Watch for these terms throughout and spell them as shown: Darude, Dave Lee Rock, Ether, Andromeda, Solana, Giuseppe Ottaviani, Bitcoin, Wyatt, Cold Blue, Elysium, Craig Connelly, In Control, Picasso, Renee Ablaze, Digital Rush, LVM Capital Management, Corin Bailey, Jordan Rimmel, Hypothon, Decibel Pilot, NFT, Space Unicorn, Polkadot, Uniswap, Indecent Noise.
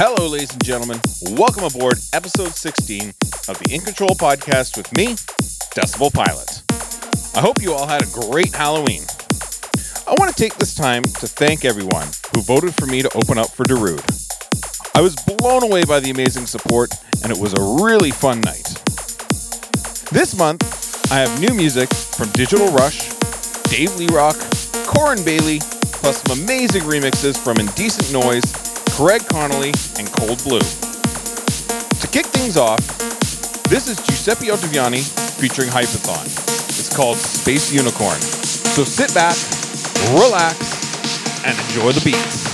Hello, ladies and gentlemen. Welcome aboard episode 16 of the In Control podcast with me, Decibel Pilot. I hope you all had a great Halloween. I want to take this time to thank everyone who voted for me to open up for Darude. I was blown away by the amazing support, and it was a really fun night. This month, I have new music from Digital Rush, Dave Lee Rock, Corin Bailey, plus some amazing remixes from Indecent Noise, Craig Connelly, and Cold Blue. To kick things off, this is Giuseppe Ottaviani featuring Hypothon. It's called Space Unicorn. So sit back, relax, and enjoy the beats.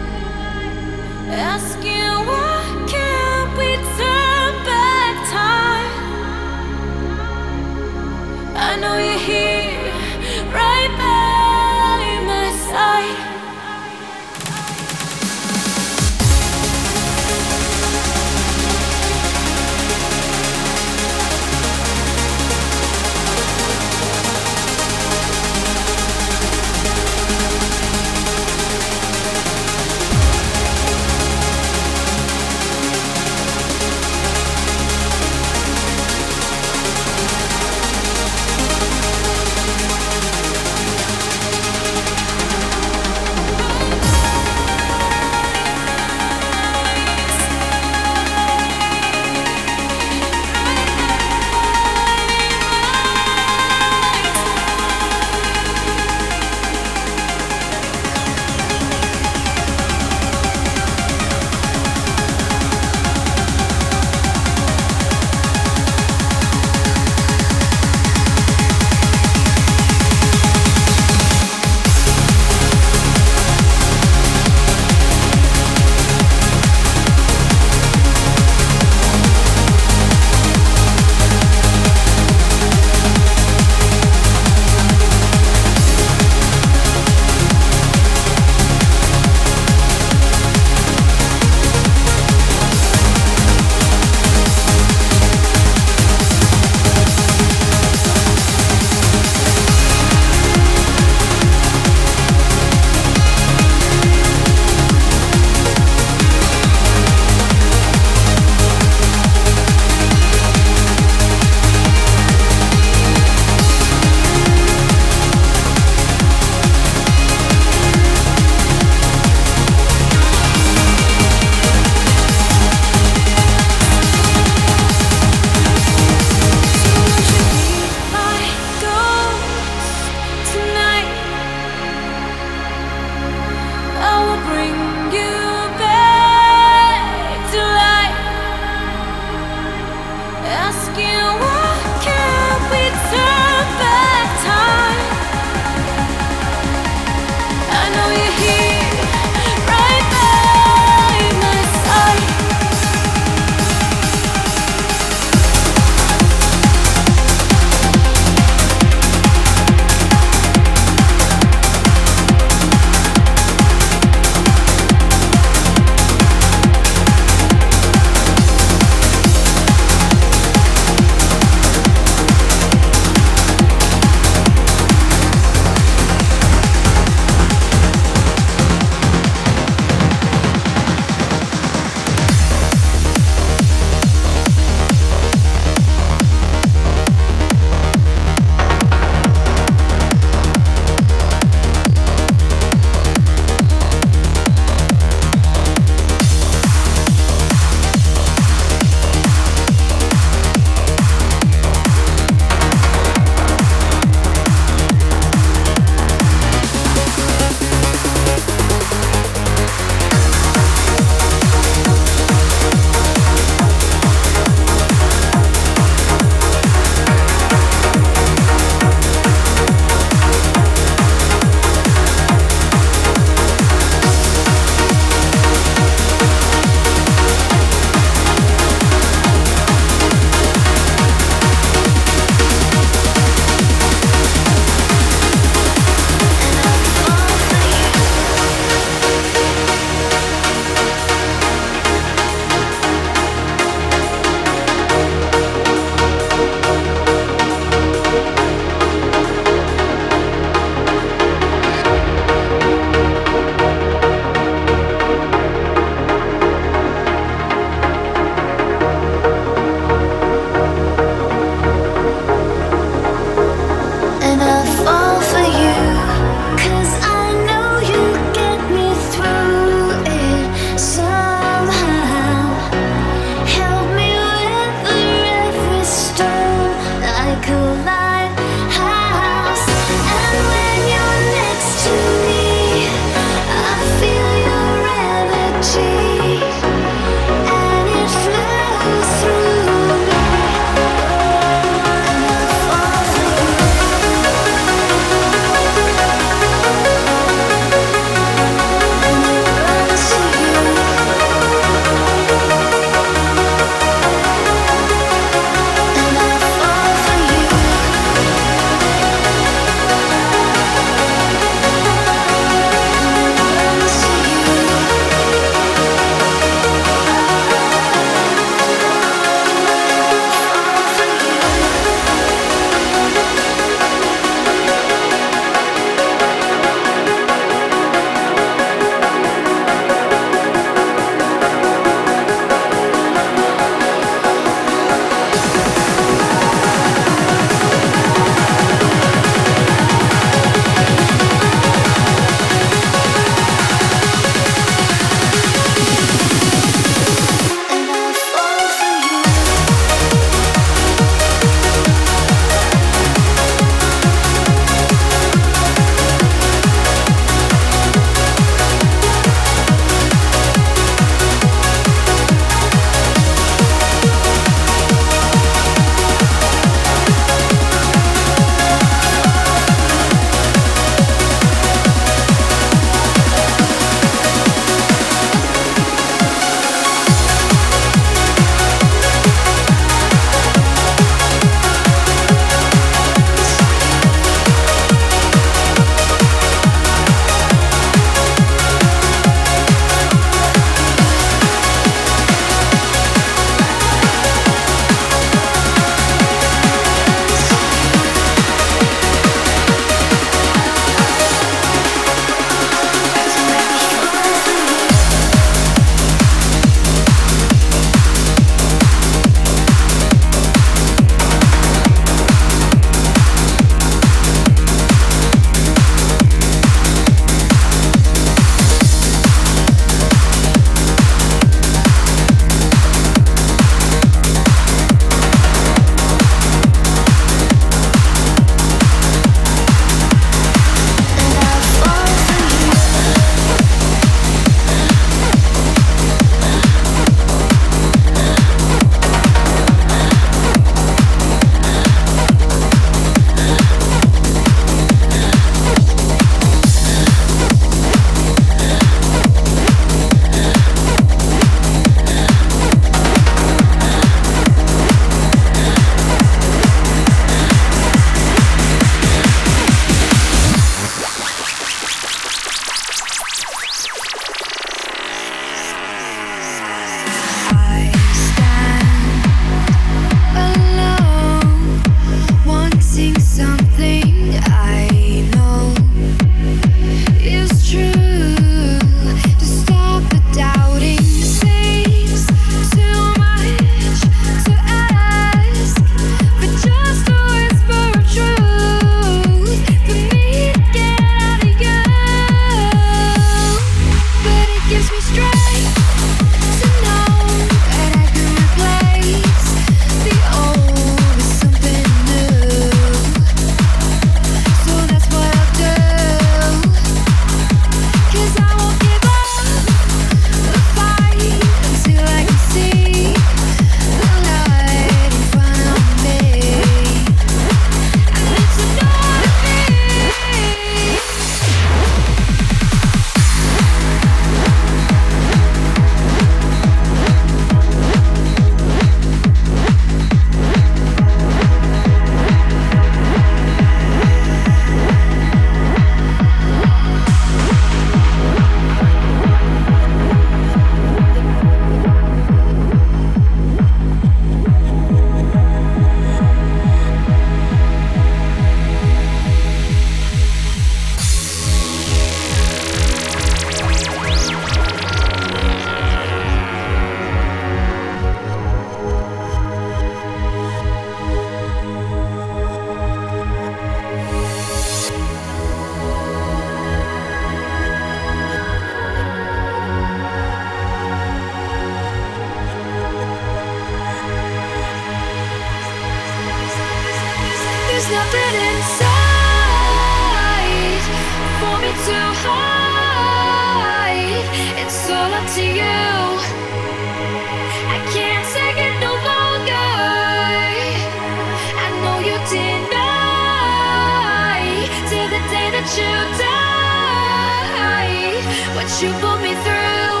You pulled me through,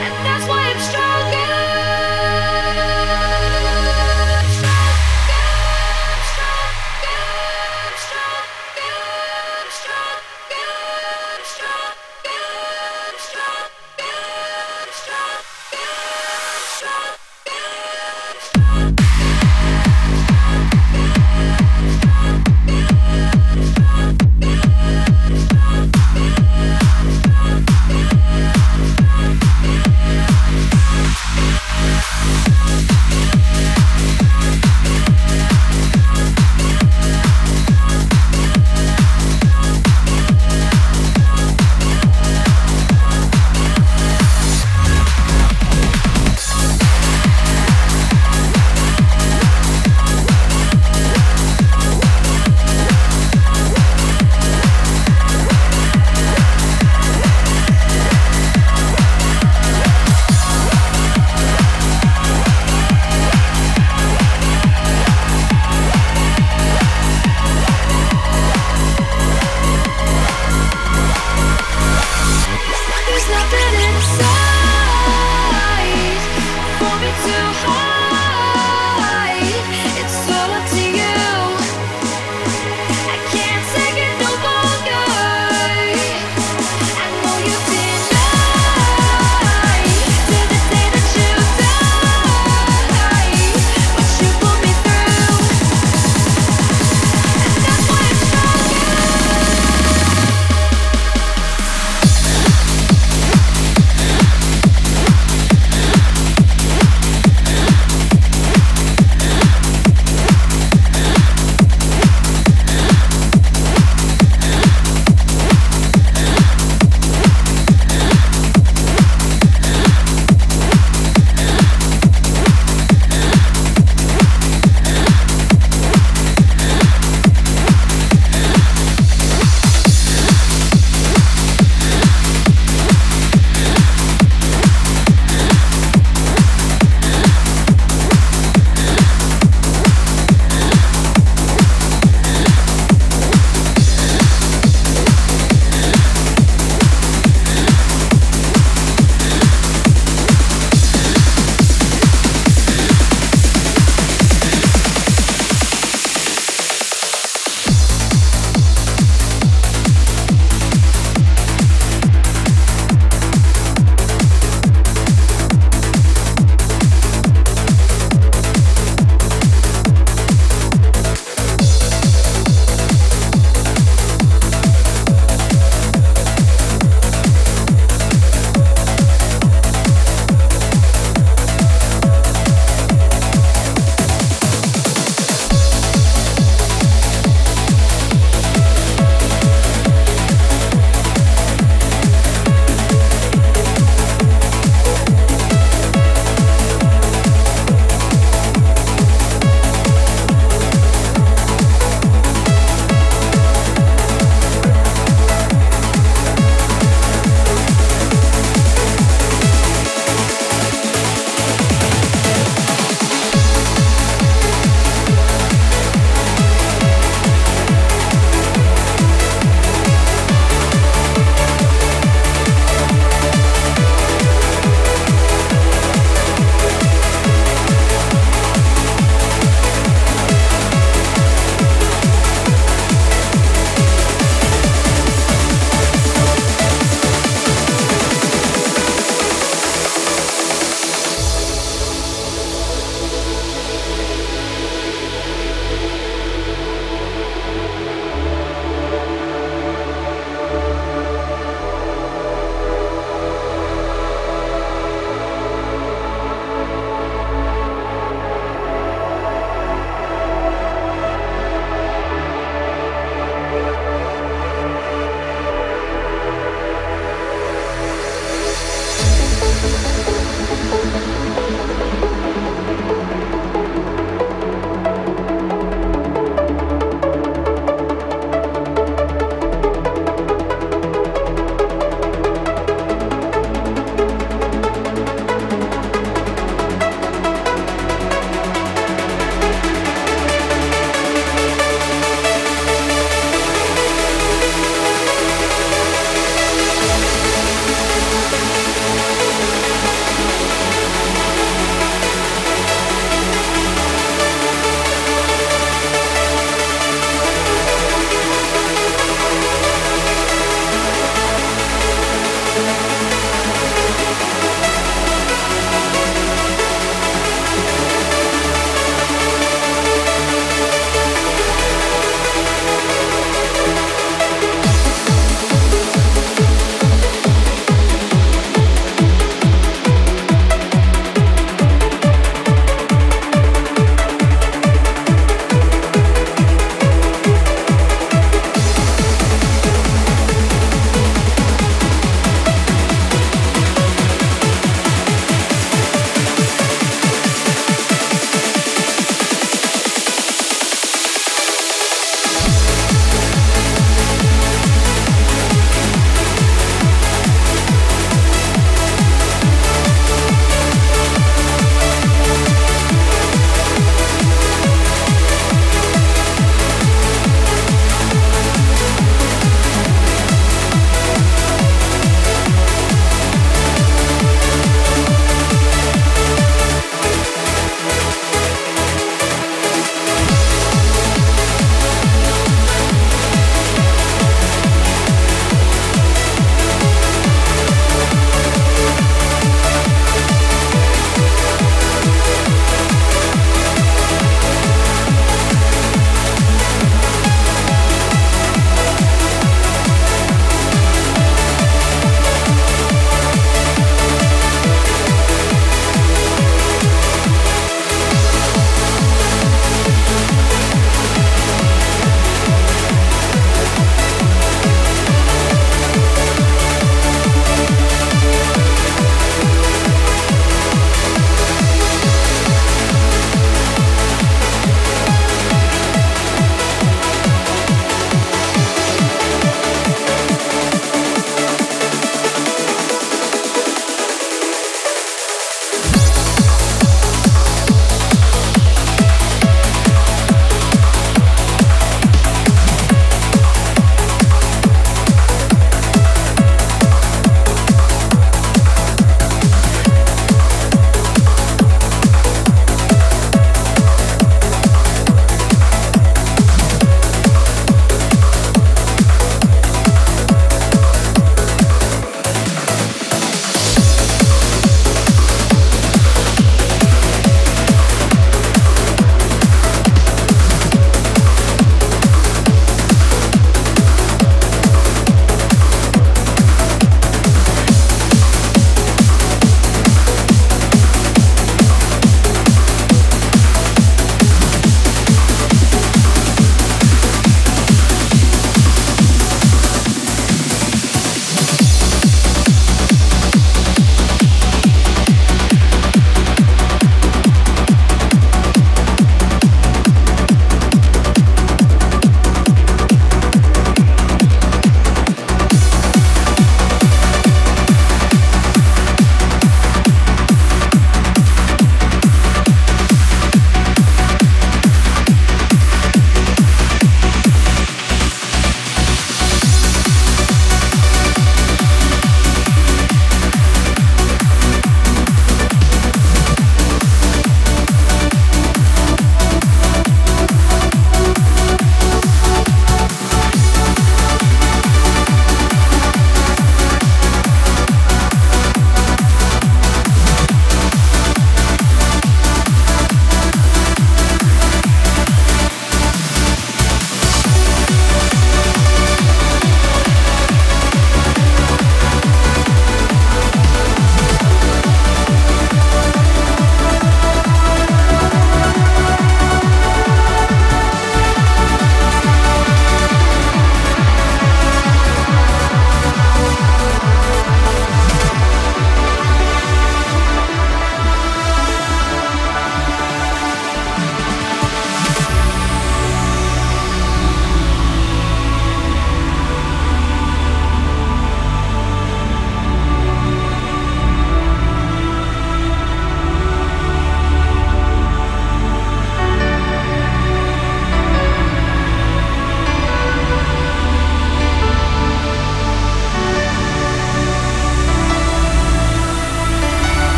and that's why I'm stronger.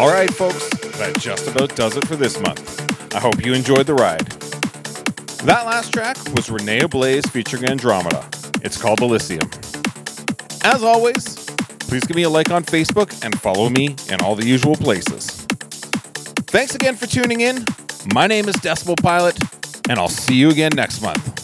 All right, folks, that just about does it for this month. I hope you enjoyed the ride. That last track was Renee Ablaze featuring Andromeda. It's called Elysium. As always, please give me a like on Facebook and follow me in all the usual places. Thanks again for tuning in. My name is Decibel Pilot, and I'll see you again next month.